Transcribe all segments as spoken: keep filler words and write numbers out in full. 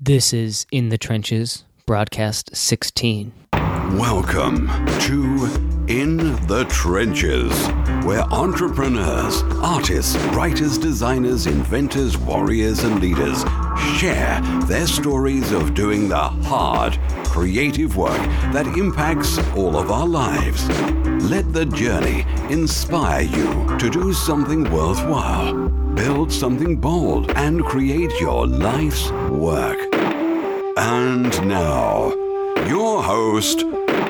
This is In the Trenches, broadcast sixteen. Welcome to In the Trenches, where entrepreneurs, artists, writers, designers, inventors, warriors, and leaders share their stories of doing the hard, creative work that impacts all of our lives. Let the journey inspire you to do something worthwhile, build something bold, and create your life's work. And now, your host,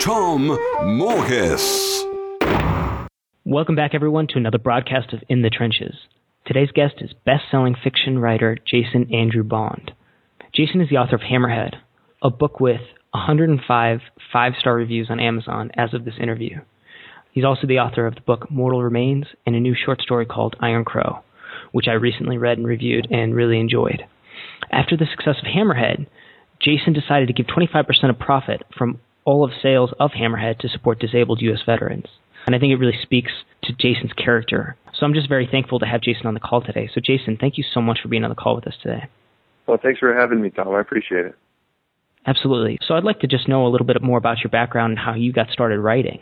Tom Morgus. Welcome back, everyone, to another broadcast of In the Trenches. Today's guest is best-selling fiction writer Jason Andrew Bond. Jason is the author of Hammerhead, a book with one hundred five five-star reviews on Amazon as of this interview. He's also the author of the book Mortal Remains and a new short story called Iron Crow, which I recently read and reviewed and really enjoyed. After the success of Hammerhead, Jason decided to give twenty-five percent of profit from all of sales of Hammerhead to support disabled U S veterans. And I think it really speaks to Jason's character. So I'm just very thankful to have Jason on the call today. So Jason, thank you so much for being on the call with us today. Well, thanks for having me, Tom. I appreciate it. Absolutely. So I'd like to just know a little bit more about your background and how you got started writing.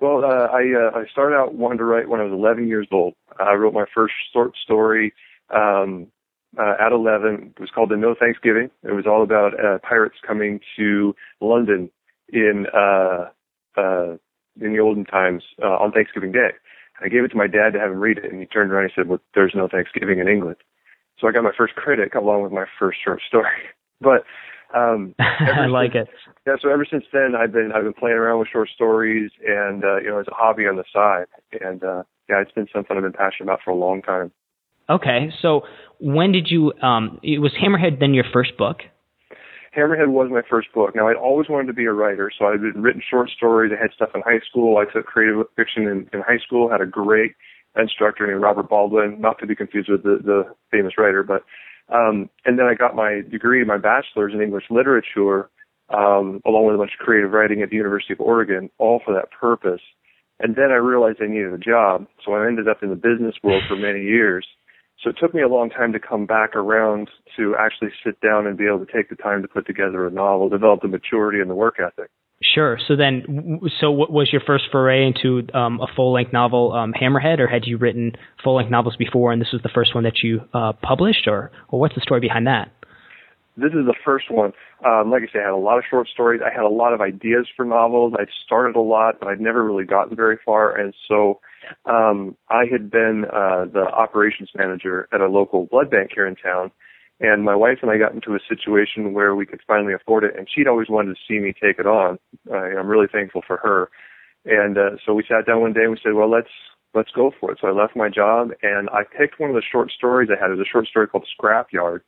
Well, uh, I, uh, I started out wanting to write when I was eleven years old. I wrote my first short story um, uh, at eleven. It was called The No Thanksgiving. It was all about uh, pirates coming to London in uh, uh, in the olden times uh, on Thanksgiving Day. I gave it to my dad to have him read it, and he turned around and said, well, there's no Thanksgiving in England. So I got my first critic along with my first short story. But um, I like since, it. Yeah, so ever since then, I've been I've been playing around with short stories, and uh, you know, as a hobby on the side. And uh, yeah, it's been something I've been passionate about for a long time. Okay, so when did you? Um, it was Hammerhead then your first book? Hammerhead was my first book. Now, I'd always wanted to be a writer, so I'd been written short stories. I had stuff in high school. I took creative fiction in, in high school. Had a great instructor named Robert Baldwin, not to be confused with the, the famous writer, but. Um, and then I got my degree, my bachelor's in English literature, um, along with a bunch of creative writing at the University of Oregon, all for that purpose. And then I realized I needed a job, so I ended up in the business world for many years. So it took me a long time to come back around to actually sit down and be able to take the time to put together a novel, develop the maturity and the work ethic. Sure. So then, so what was your first foray into um, a full-length novel, um, Hammerhead, or had you written full-length novels before and this was the first one that you uh, published, or, or what's the story behind that? This is the first one. Um, like I said, I had a lot of short stories. I had a lot of ideas for novels. I'd started a lot, but I'd never really gotten very far. And so um, I had been uh, the operations manager at a local blood bank here in town. And my wife and I got into a situation where we could finally afford it, and she'd always wanted to see me take it on. Uh, I'm really thankful for her. And uh, so we sat down one day and we said, well, let's let's go for it. So I left my job, and I picked one of the short stories I had. It was a short story called Scrapyard.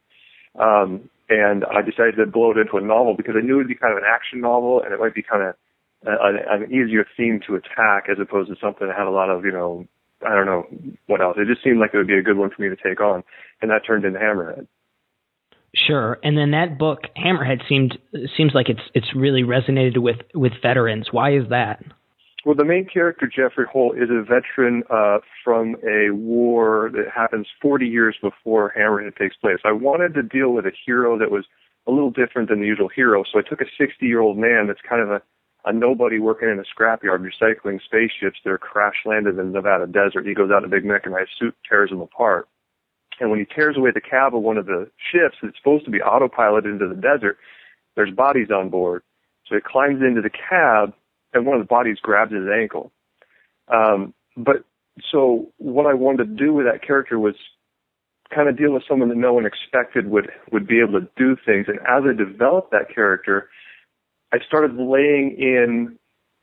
Um, and I decided to blow it into a novel because I knew it would be kind of an action novel, and it might be kind of a, a, an easier theme to attack as opposed to something that had a lot of, you know, I don't know what else. It just seemed like it would be a good one for me to take on, and that turned into Hammerhead. Sure. And then that book, Hammerhead, seemed seems like it's it's really resonated with, with veterans. Why is that? Well, the main character, Jeffrey Holt, is a veteran uh, from a war that happens forty years before Hammerhead takes place. I wanted to deal with a hero that was a little different than the usual hero, so I took a sixty-year-old man that's kind of a, a nobody working in a scrapyard recycling spaceships that are crash-landed in the Nevada desert. He goes out in a big mechanized suit, tears them apart. And when he tears away the cab of one of the ships that's supposed to be autopiloted into the desert, there's bodies on board. So he climbs into the cab, and one of the bodies grabs his ankle. Um, but so what I wanted to do with that character was kind of deal with someone that no one expected would, would be able to do things. And as I developed that character, I started laying in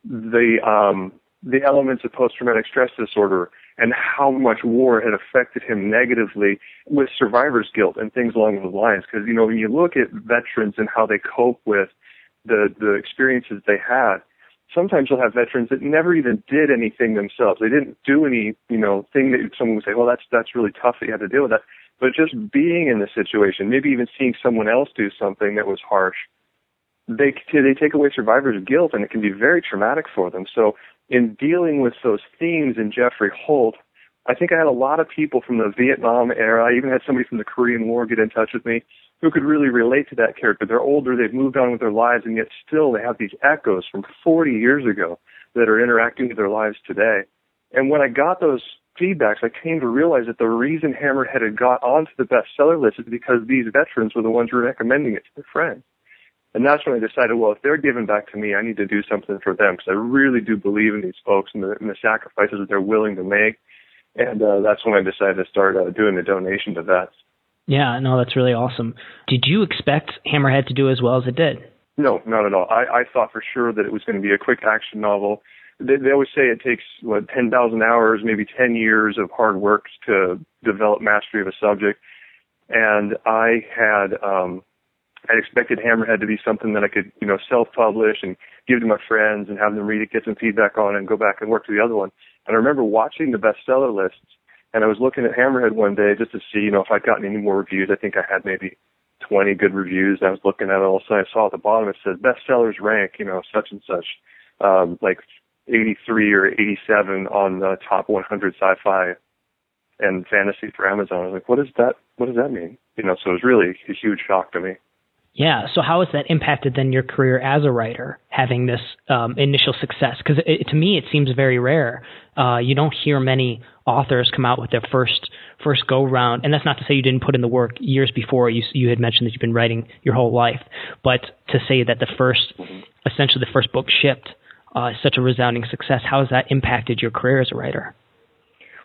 the um, the elements of post-traumatic stress disorder and how much war had affected him negatively with survivor's guilt and things along those lines. Because, you know, when you look at veterans and how they cope with the, the experiences they had, sometimes you'll have veterans that never even did anything themselves. They didn't do any, you know, thing that someone would say, well, that's that's really tough that you had to deal with that. But just being in the situation, maybe even seeing someone else do something that was harsh, they they take away survivor's guilt, and it can be very traumatic for them. So in dealing with those themes in Jeffrey Holt, I think I had a lot of people from the Vietnam era. I even had somebody from the Korean War get in touch with me who could really relate to that character. They're older, they've moved on with their lives, and yet still they have these echoes from forty years ago that are interacting with their lives today. And when I got those feedbacks, I came to realize that the reason Hammerhead had got onto the bestseller list is because these veterans were the ones who were recommending it to their friends. And that's when I decided, well, if they're giving back to me, I need to do something for them, because I really do believe in these folks and the, and the sacrifices that they're willing to make. And uh, that's when I decided to start uh, doing a donation to vets. Yeah, no, that's really awesome. Did you expect Hammerhead to do as well as it did? No, not at all. I, I thought for sure that it was going to be a quick action novel. They, they always say it takes, what, ten thousand hours, maybe ten years of hard work to develop mastery of a subject. And I had um, I expected Hammerhead to be something that I could, you know, self-publish and give to my friends and have them read it, get some feedback on it, and go back and work to the other one. And I remember watching the bestseller lists, and I was looking at Hammerhead one day just to see, you know, if I'd gotten any more reviews. I think I had maybe twenty good reviews. I was looking at it all, so I saw at the bottom it said bestsellers rank, you know, such and such, um, like eighty-three or eighty-seven on the top one hundred sci-fi and fantasy for Amazon. I was like, what is that? What does that mean? You know, so it was really a huge shock to me. Yeah. So how has that impacted then your career as a writer, having this um, initial success? Because to me, it seems very rare. Uh, you don't hear many authors come out with their first first go round. And that's not to say you didn't put in the work years before. You you had mentioned that you've been writing your whole life. But to say that the first, essentially the first book shipped uh, is such a resounding success, how has that impacted your career as a writer?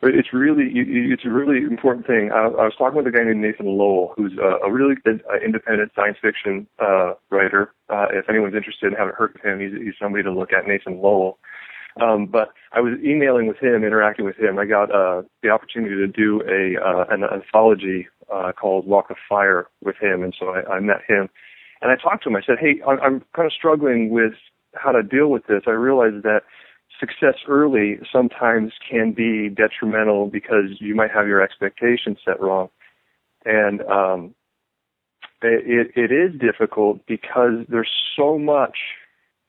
It's really, it's a really important thing. I, I was talking with a guy named Nathan Lowell, who's a, a really good uh, independent science fiction uh, writer. Uh, if anyone's interested and haven't heard of him, he's, he's somebody to look at, Nathan Lowell. Um, but I was emailing with him, interacting with him. I got uh, the opportunity to do a uh, an anthology uh, called Walk of Fire with him, and so I, I met him. And I talked to him. I said, hey, I'm, I'm kind of struggling with how to deal with this. I realized that success early sometimes can be detrimental because you might have your expectations set wrong. And um, it, it is difficult because there's so much.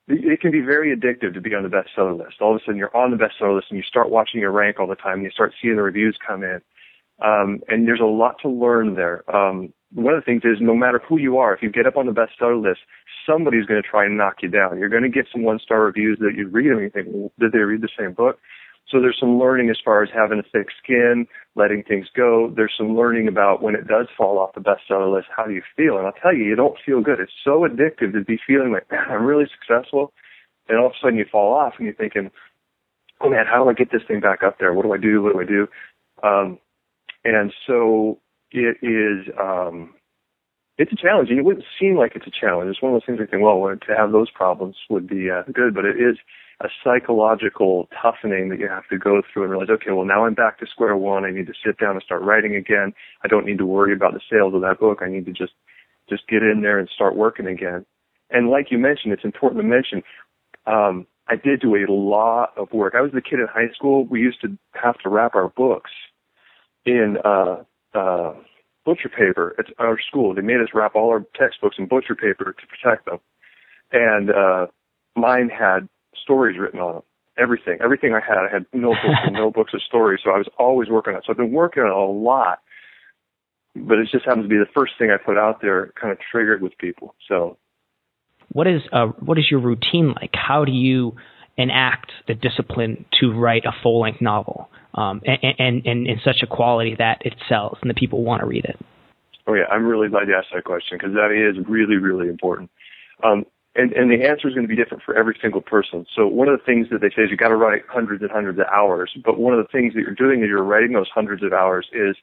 It can be very addictive to be on the bestseller list. All of a sudden you're on the bestseller list and you start watching your rank all the time and you start seeing the reviews come in. Um, and there's a lot to learn there. Um, one of the things is no matter who you are, if you get up on the bestseller list, somebody's going to try and knock you down. You're going to get some one-star reviews that you read and you think, well, did they read the same book? So there's some learning as far as having a thick skin, letting things go. There's some learning about when it does fall off the bestseller list, how do you feel? And I'll tell you, you don't feel good. It's so addictive to be feeling like, man, I'm really successful. And all of a sudden you fall off and you're thinking, oh, man, how do I get this thing back up there? What do I do? What do I do? Um, and so it is... Um, It's a challenge, and it wouldn't seem like it's a challenge. It's one of those things where you think, well, to have those problems would be uh, good, but it is a psychological toughening that you have to go through and realize, okay, well, now I'm back to square one. I need to sit down and start writing again. I don't need to worry about the sales of that book. I need to just, just get in there and start working again. And like you mentioned, it's important to mention, um, I did do a lot of work. I was the kid in high school. We used to have to wrap our books in uh, uh butcher paper at our school. They made us wrap all our textbooks in butcher paper to protect them. And uh, mine had stories written on them. Everything. Everything I had. I had notebooks and notebooks of stories, so I was always working on it. So I've been working on it a lot, but it just happens to be the first thing I put out there kind of triggered with people. So, what is uh, what is your routine like? How do you enact the discipline to write a full-length novel? Um, and in such a quality that it sells and the people want to read it? Oh, yeah. I'm really glad you asked that question because that is really, really important. Um, and, and the answer is going to be different for every single person. So one of the things that they say is you got to write hundreds and hundreds of hours. But one of the things that you're doing as you're writing those hundreds of hours is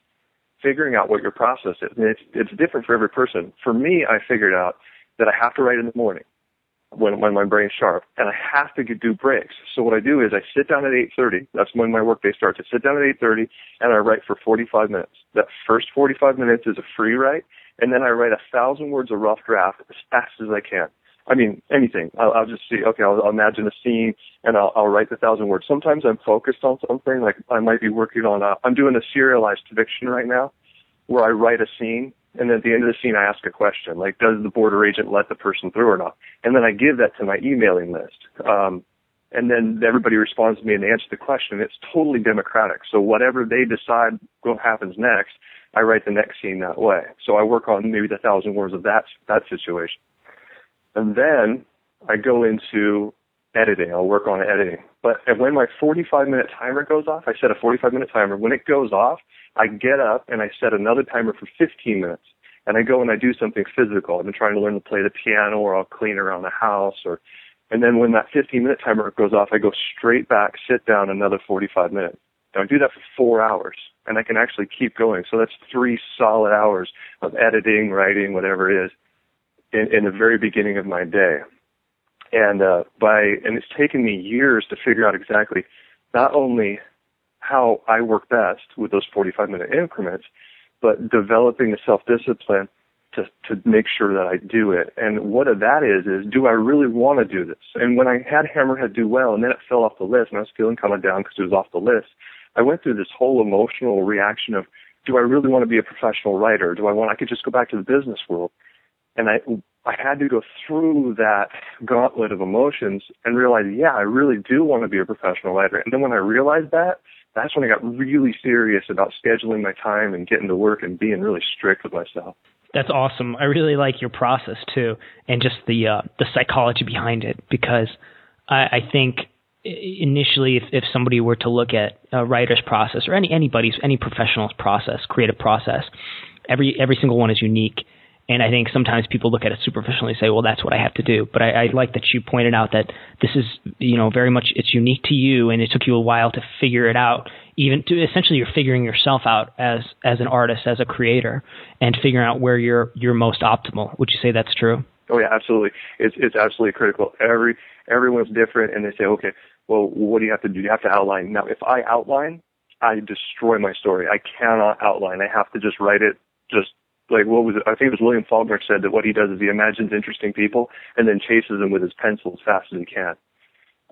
figuring out what your process is. And it's, it's different for every person. For me, I figured out that I have to write in the morning when when my brain's sharp, and I have to do breaks. So what I do is I sit down at eight thirty. That's when my workday starts. I sit down at eight thirty, and I write for forty-five minutes. That first forty-five minutes is a free write, and then I write a thousand words of rough draft as fast as I can. I mean, anything. I'll, I'll just see, okay, I'll, I'll imagine a scene, and I'll, I'll write the thousand words. Sometimes I'm focused on something, like I might be working on, a, I'm doing a serialized fiction right now, where I write a scene, and at the end of the scene, I ask a question, like, does the border agent let the person through or not? And then I give that to my emailing list. Um, and then everybody responds to me and they answer the question. It's totally democratic. So whatever they decide what happens next I write the next scene that way. So I work on maybe the thousand words of that that situation. And then I go into editing. I'll work on editing. But when my forty-five minute timer goes off, I set a forty-five minute timer. When it goes off, I get up and I set another timer for fifteen minutes. And I go and I do something physical. I've been trying to learn to play the piano, or I'll clean around the house, or, and then when that fifteen minute timer goes off, I go straight back, sit down another forty-five minutes. And I do that for four hours. And I can actually keep going. So that's three solid hours of editing, writing, whatever it is, in, in the very beginning of my day. And uh, by and it's taken me years to figure out exactly not only how I work best with those forty-five minute increments, but developing the self-discipline to, to make sure that I do it. And what that is, is do I really want to do this? And when I had Hammerhead do well, and then it fell off the list, and I was feeling kind of down because it was off the list, I went through this whole emotional reaction of, do I really want to be a professional writer? Do I want, I could just go back to the business world. And I I had to go through that gauntlet of emotions and realize, yeah, I really do want to be a professional writer. And then when I realized that, that's when I got really serious about scheduling my time and getting to work and being really strict with myself. That's awesome. I really like your process too, and just the uh, the psychology behind it, because I, I think initially if, if somebody were to look at a writer's process, or any anybody's, any professional's process, creative process, every every single one is unique. And I think sometimes people look at it superficially and say, well, that's what I have to do. But I, I like that you pointed out that this is, you know, very much, it's unique to you, and it took you a while to figure it out. Even to essentially you're figuring yourself out as, as an artist, as a creator, and figuring out where you're, you're most optimal. Would you say that's true? Oh yeah, absolutely. It's, it's absolutely critical. Every, everyone's different, and they say, okay, well, what do you have to do? You have to outline. Now, if I outline, I destroy my story. I cannot outline. I have to just write it, just, like what was it? I think it was William Faulkner said that what he does is he imagines interesting people and then chases them with his pencil as fast as he can.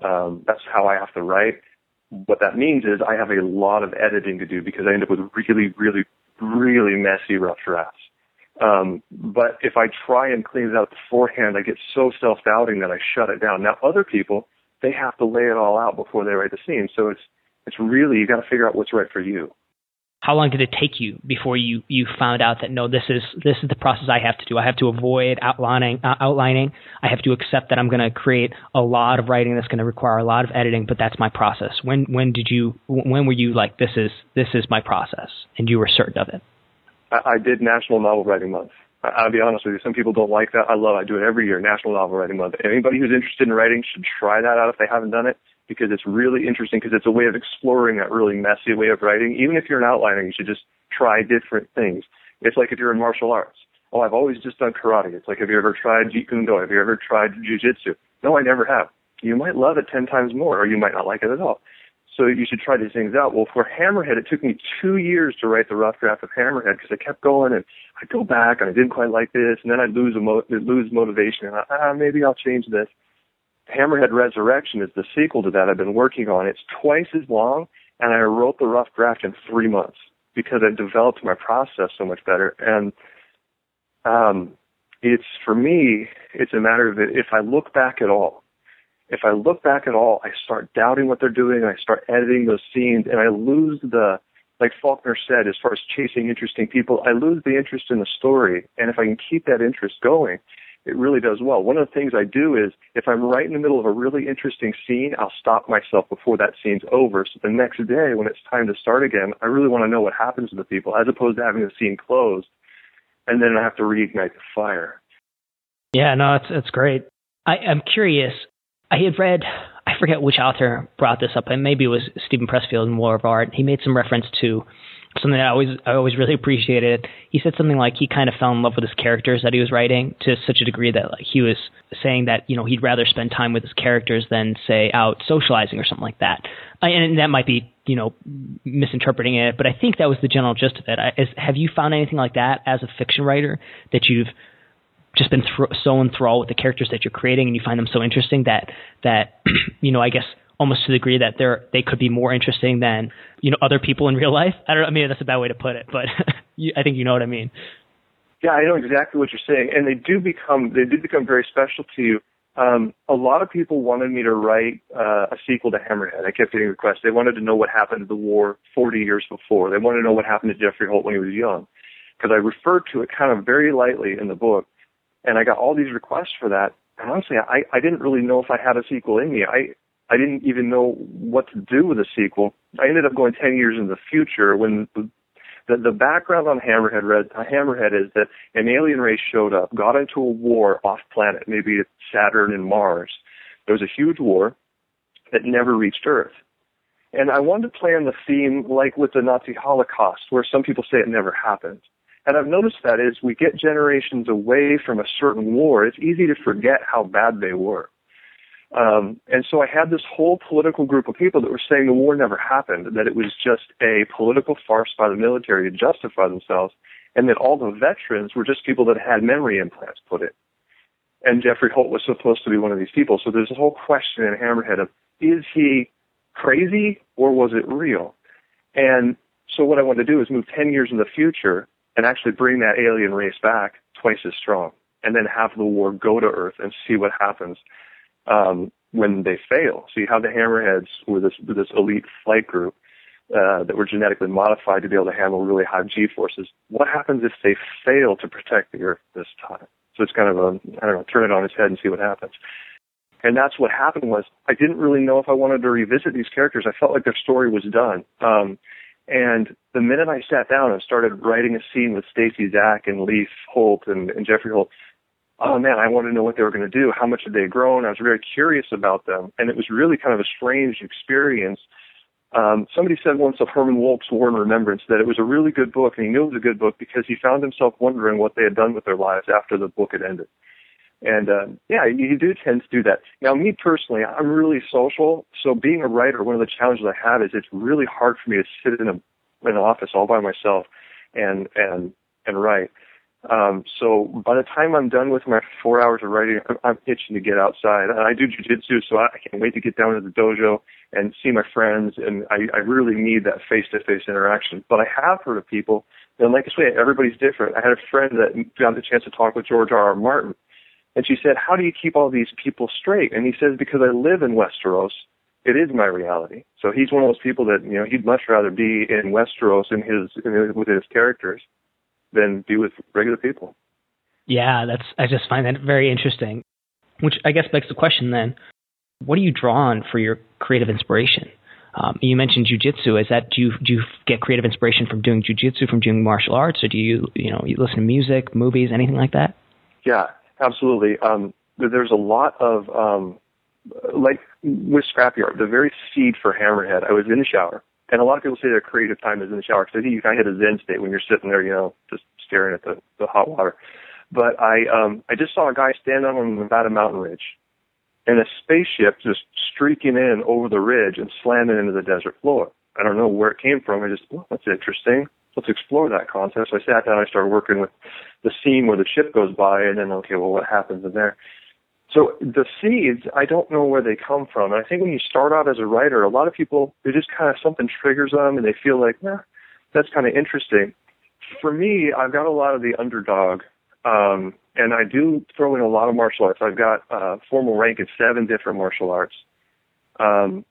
Um, that's how I have to write. What that means is I have a lot of editing to do, because I end up with really, really, really messy rough drafts. Um, but if I try and clean it out beforehand, I get so self-doubting that I shut it down. Now, other people, they have to lay it all out before they write the scene. So it's it's really, you got to figure out what's right for you. How long did it take you before you, you found out that, no, this is this is the process I have to do? I have to avoid outlining. Uh, outlining. I have to accept that I'm going to create a lot of writing that's going to require a lot of editing, but that's my process. When when did you when were you like, this is this is my process, and you were certain of it? I, I did National Novel Writing Month. I, I'll be honest with you. Some people don't like that. I love it. I do it every year, National Novel Writing Month. Anybody who's interested in writing should try that out if they haven't done it, because it's really interesting, because it's a way of exploring that really messy way of writing. Even if you're an outliner, you should just try different things. It's like if you're in martial arts. Oh, I've always just done karate. It's like, have you ever tried Jeet Kune Do? Have you ever tried jiu-jitsu? No, I never have. You might love it ten times more, or you might not like it at all. So you should try these things out. Well, for Hammerhead, it took me two years to write the rough draft of Hammerhead, because I kept going, and I'd go back, and I didn't quite like this, and then I'd lose, emo- lose motivation, and I, ah, maybe I'll change this. Hammerhead Resurrection is the sequel to that I've been working on. It's twice as long, and I wrote the rough draft in three months because I developed my process so much better. And um, it's, for me, it's a matter of, if I look back at all, if I look back at all, I start doubting what they're doing, and I start editing those scenes, and I lose the, like Faulkner said, as far as chasing interesting people, I lose the interest in the story. And if I can keep that interest going, it really does well. One of the things I do is, if I'm right in the middle of a really interesting scene, I'll stop myself before that scene's over. So the next day, when it's time to start again, I really want to know what happens to the people, as opposed to having the scene closed, and then I have to reignite the fire. Yeah, no, that's, that's great. I, I'm curious. I had read, I forget which author brought this up, and maybe it was Stephen Pressfield in War of Art. He made some reference to something that I always, I always really appreciated. He said something like he kind of fell in love with his characters that he was writing to such a degree that, like, he was saying that, you know, he'd rather spend time with his characters than, say, out socializing or something like that. I, and that might be, you know, misinterpreting it, but I think that was the general gist of it. I, is, have you found anything like that as a fiction writer, that you've just been thr- so enthralled with the characters that you're creating, and you find them so interesting that, that you know, I guess, almost to the degree that they're, they could be more interesting than, you know, other people in real life? I don't know. I mean, that's a bad way to put it, but you, I think you know what I mean. Yeah, I know exactly what you're saying. And they do become, they do become very special to you Um, a lot of people wanted me to write uh, a sequel to Hammerhead. I kept getting requests. They wanted to know what happened to the war forty years before. They wanted to know what happened to Jeffrey Holt when he was young, because I referred to it kind of very lightly in the book, and I got all these requests for that. And honestly, I, I didn't really know if I had a sequel in me. I I didn't even know what to do with a sequel. I ended up going ten years in the future when the, the background on Hammerhead, read, uh, Hammerhead is that an alien race showed up, got into a war off-planet, maybe Saturn and Mars. There was a huge war that never reached Earth. And I wanted to play on the theme like with the Nazi Holocaust, where some people say it never happened. And I've noticed that as we get generations away from a certain war, it's easy to forget how bad they were. Um, and so I had this whole political group of people that were saying the war never happened, that it was just a political farce by the military to justify themselves, and that all the veterans were just people that had memory implants put in. And Jeffrey Holt was supposed to be one of these people. So there's this whole question in Hammerhead of, is he crazy or was it real? And so what I wanted to do is move ten years in the future and actually bring that alien race back twice as strong, and then have the war go to Earth and see what happens um, when they fail. So you have the Hammerheads, who are this, this elite flight group uh, that were genetically modified to be able to handle really high G-forces. What happens if they fail to protect the Earth this time? So it's kind of a, I don't know, turn it on its head and see what happens. And that's what happened was, I didn't really know if I wanted to revisit these characters. I felt like their story was done. Um, And the minute I sat down and started writing a scene with Stacy, Zach, and Leif Holt and, and Jeffrey Holt, oh, man, I wanted to know what they were going to do. How much had they grown? I was very curious about them. And it was really kind of a strange experience. Um, somebody said once of Herman Wolfe's War and Remembrance that it was a really good book, and he knew it was a good book because he found himself wondering what they had done with their lives after the book had ended. And, uh, yeah, you do tend to do that. Now, me personally, I'm really social. So being a writer, one of the challenges I have is it's really hard for me to sit in, a, in an office all by myself and and and write. Um, so by the time I'm done with my four hours of writing, I'm, I'm itching to get outside. And I do jiu-jitsu, so I can't wait to get down to the dojo and see my friends. And I, I really need that face-to-face interaction. But I have heard of people, and like I say, everybody's different. I had a friend that got the chance to talk with George R. R. Martin. And she said, how do you keep all these people straight? And he says, because I live in Westeros, it is my reality. So he's one of those people that, you know, he'd much rather be in Westeros in his, in his with his characters than be with regular people. Yeah, that's I just find that very interesting, which I guess begs the question then, what do you draw on for your creative inspiration? Um, you mentioned jujitsu. Is that do you do you get creative inspiration from doing jujitsu, from doing martial arts, or do you you know you listen to music, movies, anything like that? Yeah. Absolutely. Um, there's a lot of, um, like with Scrapyard, the very seed for Hammerhead, I was in the shower. And a lot of people say their creative time is in the shower, because I think you kind of hit a zen state when you're sitting there, you know, just staring at the, the hot water. But I um, I just saw a guy stand up on the Nevada mountain ridge, and a spaceship just streaking in over the ridge and slamming into the desert floor. I don't know where it came from. I just, well, that's interesting. Let's explore that concept. So I sat down, I started working with the scene where the ship goes by, and then, okay, well, what happens in there? So the seeds, I don't know where they come from. And I think when you start out as a writer, a lot of people, they just kind of, something triggers them, and they feel like, nah, that's kind of interesting. For me, I've got a lot of the underdog, um, and I do throw in a lot of martial arts. I've got a uh, formal rank in seven different martial arts. Um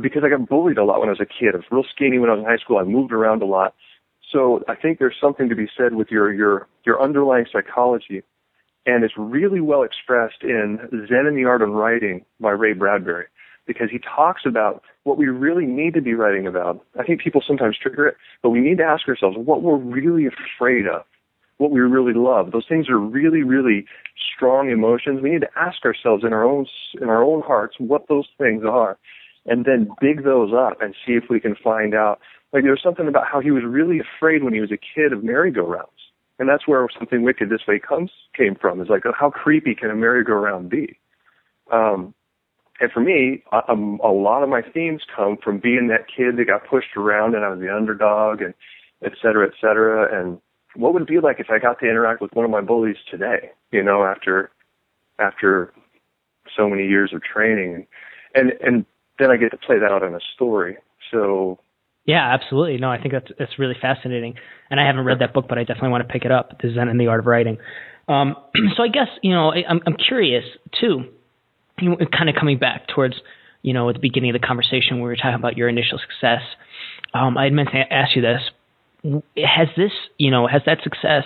Because I got bullied a lot when I was a kid. I was real skinny when I was in high school. I moved around a lot. So I think there's something to be said with your your, your underlying psychology. And it's really well expressed in Zen and the Art of Writing by Ray Bradbury, because he talks about what we really need to be writing about. I think people sometimes trigger it, but we need to ask ourselves what we're really afraid of, what we really love. Those things are really, really strong emotions. We need to ask ourselves in our own in our own hearts what those things are, and then dig those up and see if we can find out. Like, there was something about how he was really afraid when he was a kid of merry-go-rounds. And that's where Something Wicked This Way comes came from. It's like, how creepy can a merry-go-round be? Um, and for me, a, a lot of my themes come from being that kid that got pushed around, and I was the underdog, and et cetera, et cetera. And what would it be like if I got to interact with one of my bullies today, you know, after after so many years of training? And, and then I get to play that out in a story. So yeah, absolutely. No, I think that's, that's really fascinating. And I haven't read that book, but I definitely want to pick it up, The Zen and the Art of Writing. Um, so I guess, you know, I, I'm, I'm curious too, you know, kind of coming back towards, you know, at the beginning of the conversation, we were talking about your initial success. Um, I had meant to ask you this, has this, you know, has that success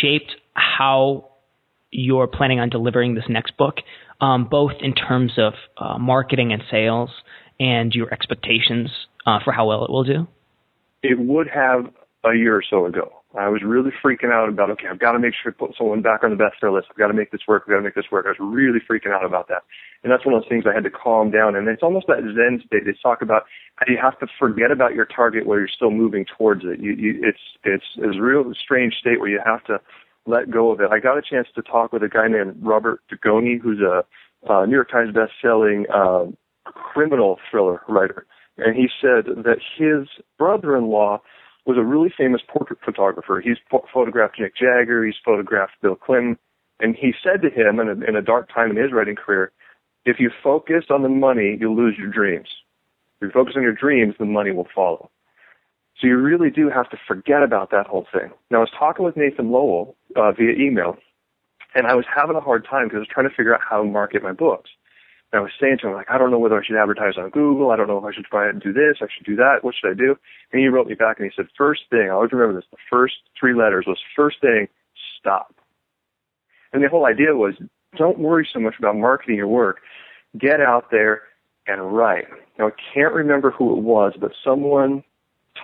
shaped how you're planning on delivering this next book, um, both in terms of uh, marketing and sales and your expectations uh, for how well it will do? It would have a year or so ago. I was really freaking out about, okay, I've got to make sure to put someone back on the bestseller list. I've got to make this work. I've got to make this work. I was really freaking out about that. And that's one of those things I had to calm down. And it's almost that Zen state. They talk about how you have to forget about your target while you're still moving towards it. You, you, it's, it's, it's a real strange state where you have to let go of it. I got a chance to talk with a guy named Robert Degoni, who's a uh, New York Times best-selling uh, criminal thriller writer. And he said that his brother-in-law was a really famous portrait photographer. He's po- photographed Mick Jagger. He's photographed Bill Clinton. And he said to him in a, in a dark time in his writing career, if you focus on the money, you'll lose your dreams. If you focus on your dreams, the money will follow. So you really do have to forget about that whole thing. Now, I was talking with Nathan Lowell uh, via email, and I was having a hard time because I was trying to figure out how to market my books. And I was saying to him, like, I don't know whether I should advertise on Google. I don't know if I should try and do this. I should do that. What should I do? And he wrote me back, and he said, first thing, I always remember this, the first three letters was first thing, stop. And the whole idea was don't worry so much about marketing your work. Get out there and write. Now, I can't remember who it was, but someone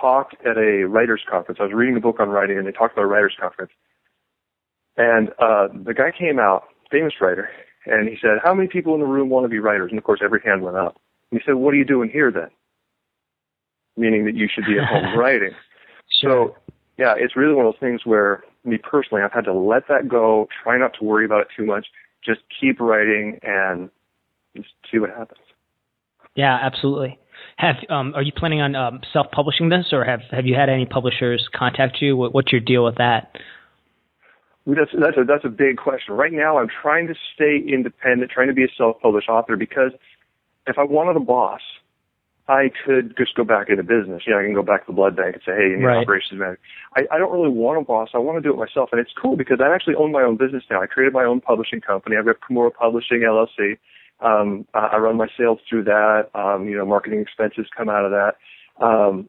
talked at a writer's conference. I was reading a book on writing, and they talked about a writer's conference. And uh, the guy came out, famous writer, and he said, how many people in the room want to be writers? And, of course, every hand went up. And he said, what are you doing here then? Meaning that you should be at home writing. Sure. So, yeah, it's really one of those things where, me personally, I've had to let that go, try not to worry about it too much, just keep writing and just see what happens. Yeah, absolutely. Have um, are you planning on um, self-publishing this, or have, have you had any publishers contact you? What, what's your deal with that? That's, that's, a, that's a big question. Right now, I'm trying to stay independent, trying to be a self-published author, because if I wanted a boss, I could just go back into business. You know, I can go back to the blood bank and say, hey, you need right. operations manager. I, I don't really want a boss. I want to do it myself. And it's cool because I actually own my own business now. I created my own publishing company. I've got Camorra Publishing L L C. Um, I run my sales through that. Um, you know, marketing expenses come out of that. Um,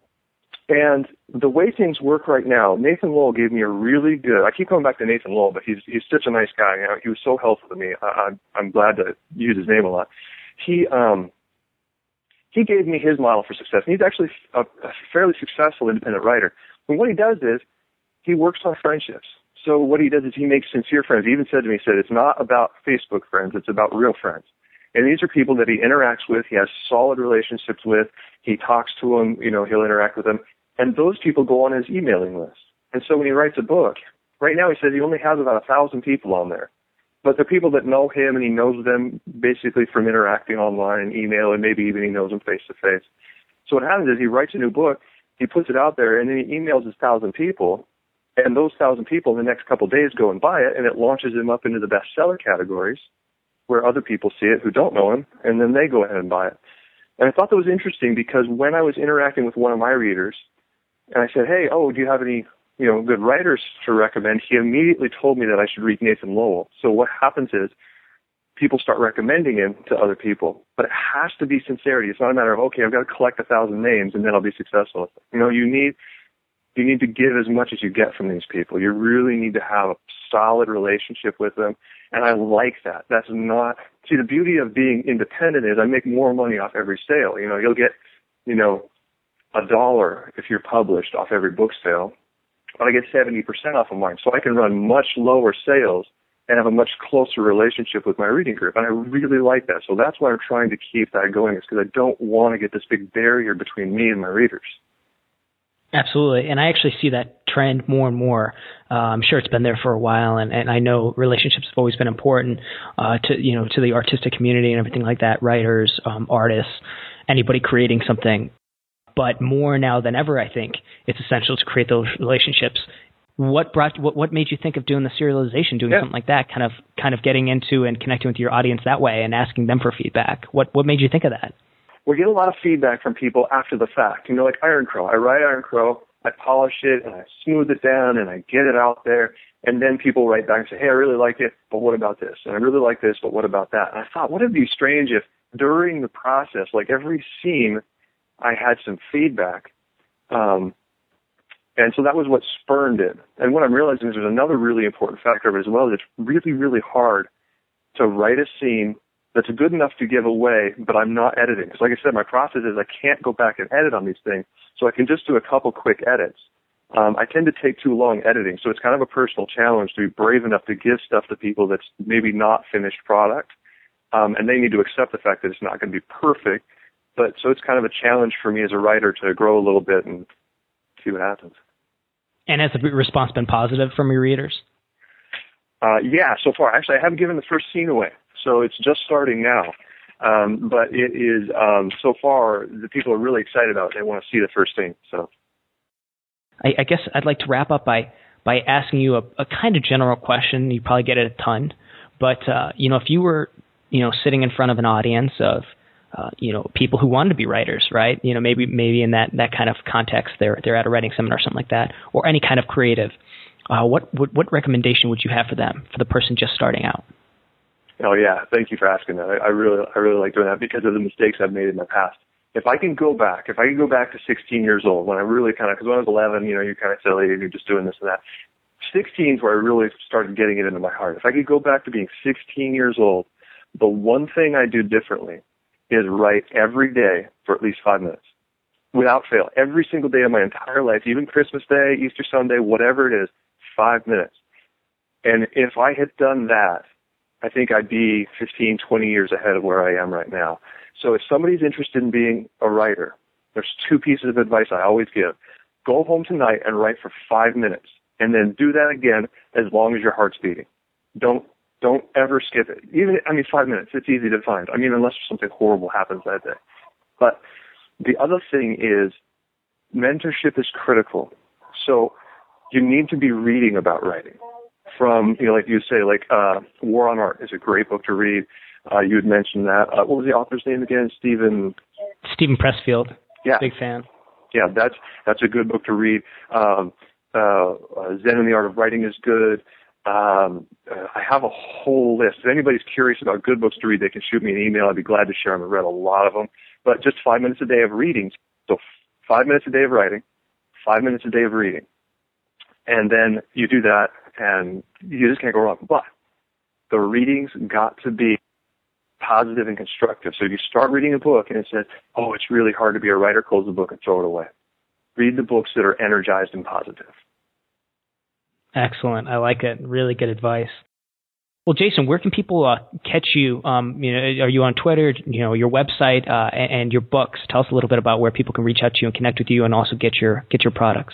and the way things work right now, Nathan Lowell gave me a really good, I keep going back to Nathan Lowell, but he's, he's such a nice guy. You know, he was so helpful to me. I, I'm, I'm glad to use his name a lot. He, um, he gave me his model for success. And he's actually a, a fairly successful independent writer. And what he does is he works on friendships. So what he does is he makes sincere friends. He even said to me, he said, it's not about Facebook friends. It's about real friends. And these are people that he interacts with, he has solid relationships with, he talks to them, you know, he'll interact with them. And those people go on his emailing list. And so when he writes a book, right now he says he only has about a thousand people on there. But the people that know him, and he knows them basically from interacting online and email, and maybe even he knows them face-to-face. So what happens is he writes a new book, he puts it out there, and then he emails his thousand people. And those thousand people in the next couple of days go and buy it, and it launches him up into the bestseller categories, where other people see it who don't know him, and then they go ahead and buy it. And I thought that was interesting because when I was interacting with one of my readers, and I said, hey, oh, do you have any, you know, good writers to recommend? He immediately told me that I should read Nathan Lowell. So what happens is people start recommending him to other people, but it has to be sincerity. It's not a matter of, okay, I've got to collect a thousand names and then I'll be successful. You know, you need, you need to give as much as you get from these people. You really need to have a solid relationship with them. And I like that. That's not, see, the beauty of being independent is I make more money off every sale. You know, you'll get, you know, a dollar if you're published off every book sale, but I get seventy percent off of mine. So I can run much lower sales and have a much closer relationship with my reading group. And I really like that. So that's why I'm trying to keep that going, is because I don't want to get this big barrier between me and my readers. Absolutely. And I actually see that trend more and more. Uh, I'm sure it's been there for a while. And, and I know relationships have always been important uh, to, you know, to the artistic community and everything like that. Writers, um, artists, anybody creating something. But more now than ever, I think it's essential to create those relationships. What brought, what, what made you think of doing the serialization, doing yeah. something like that, kind of, kind of getting into and connecting with your audience that way and asking them for feedback? What, what made you think of that? We get a lot of feedback from people after the fact. You know, like Iron Crow. I write Iron Crow, I polish it, and I smooth it down, and I get it out there. And then people write back and say, hey, I really like it, but what about this? And I really like this, but what about that? And I thought, wouldn't it be strange if during the process, like every scene, I had some feedback. Um, and so that was what spurned it. And what I'm realizing is there's another really important factor as well. It's really, really hard to write a scene that's good enough to give away, but I'm not editing. Because like I said, my process is I can't go back and edit on these things, so I can just do a couple quick edits. Um, I tend to take too long editing, so it's kind of a personal challenge to be brave enough to give stuff to people that's maybe not finished product, um, and they need to accept the fact that it's not going to be perfect. But so it's kind of a challenge for me as a writer to grow a little bit and see what happens. And has the response been positive from your readers? Uh, yeah, so far. Actually, I haven't given the first scene away, so it's just starting now. Um, but it is, um, so far, the people are really excited about it. They want to see the first scene, so... I, I guess I'd like to wrap up by, by asking you a, a kind of general question. You probably get it a ton, but uh, you know, if you were, you know, sitting in front of an audience of, uh, you know, people who wanted to be writers, right? You know, maybe maybe in that, that kind of context, they're they're at a writing seminar or something like that, or any kind of creative. Uh, what, what what recommendation would you have for them, for the person just starting out? Oh yeah, thank you for asking that. I, I really I really like doing that because of the mistakes I've made in my past. If I can go back, if I can go back to sixteen years old, when I really kind of, because when I was eleven, you know, you're kind of silly and you're just doing this and that. sixteen is where I really started getting it into my heart. If I could go back to being sixteen years old, the one thing I do differently is write every day for at least five minutes without fail. Every single day of my entire life, even Christmas Day, Easter Sunday, whatever it is, five minutes. And if I had done that, I think I'd be fifteen, twenty years ahead of where I am right now. So if somebody's interested in being a writer, there's two pieces of advice I always give. Go home tonight and write for five minutes, and then do that again as long as your heart's beating. Don't don't ever skip it. Even I mean, five minutes, it's easy to find. I mean, unless something horrible happens that day. But the other thing is mentorship is critical. So you need to be reading about writing. From, you know, like you say, like uh, War on Art is a great book to read. Uh, you had mentioned that. Uh, what was the author's name again? Stephen. Stephen Pressfield. Yeah. Big fan. Yeah, that's that's a good book to read. Um, uh, Zen and the Art of Writing is good. Um, uh, I have a whole list. If anybody's curious about good books to read, they can shoot me an email. I'd be glad to share them. I've read a lot of them. But just five minutes a day of reading. So five minutes a day of writing, five minutes a day of reading. And then you do that, and you just can't go wrong. But the readings got to be positive and constructive. So if you start reading a book and it says, oh, it's really hard to be a writer, close the book and throw it away. Read the books that are energized and positive. Excellent. I like it. Really good advice. Well, Jason, where can people uh, catch you? Um, you know, are you on Twitter, you know, your website uh, and your books? Tell us a little bit about where people can reach out to you and connect with you and also get your get your products.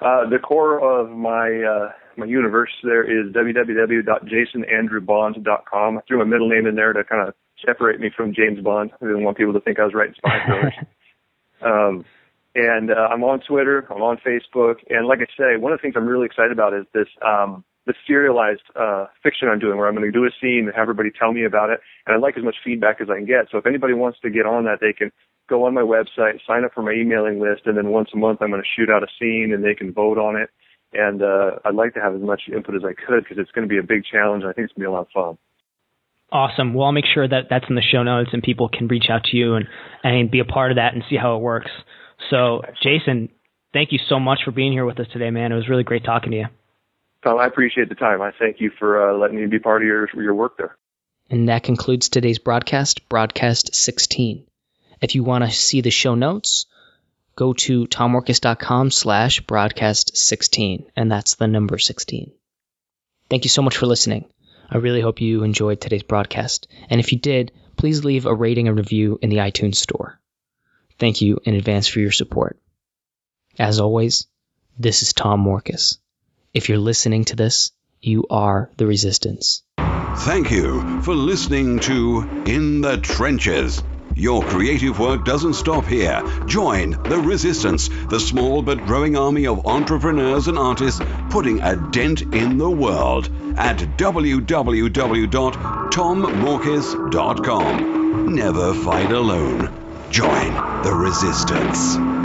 Uh, the core of my uh, my universe there is w w w dot jason andrew bond dot com. I threw my middle name in there to kind of separate me from James Bond. I didn't want people to think I was writing spy thrillers. um, and uh, I'm on Twitter. I'm on Facebook. And like I say, one of the things I'm really excited about is this um, this serialized uh, fiction I'm doing, where I'm going to do a scene and have everybody tell me about it. And I'd like as much feedback as I can get. So if anybody wants to get on that, they can go on my website, sign up for my emailing list, and then once a month I'm going to shoot out a scene and they can vote on it. And uh, I'd like to have as much input as I could because it's going to be a big challenge. And I think it's going to be a lot of fun. Awesome. Well, I'll make sure that that's in the show notes and people can reach out to you and, and be a part of that and see how it works. So, Jason, thank you so much for being here with us today, man. It was really great talking to you. Tom, I appreciate the time. I thank you for uh, letting me be part of your, your work there. And that concludes today's broadcast, Broadcast sixteen. If you want to see the show notes, go to tom morgus dot com slash broadcast sixteen, and that's the number sixteen. Thank you so much for listening. I really hope you enjoyed today's broadcast, and if you did, please leave a rating and review in the iTunes store. Thank you in advance for your support. As always, this is Tom Morgus. If you're listening to this, you are the resistance. Thank you for listening to In the Trenches. Your creative work doesn't stop here. Join The Resistance, the small but growing army of entrepreneurs and artists putting a dent in the world at w w w dot tom morgus dot com. Never fight alone. Join The Resistance.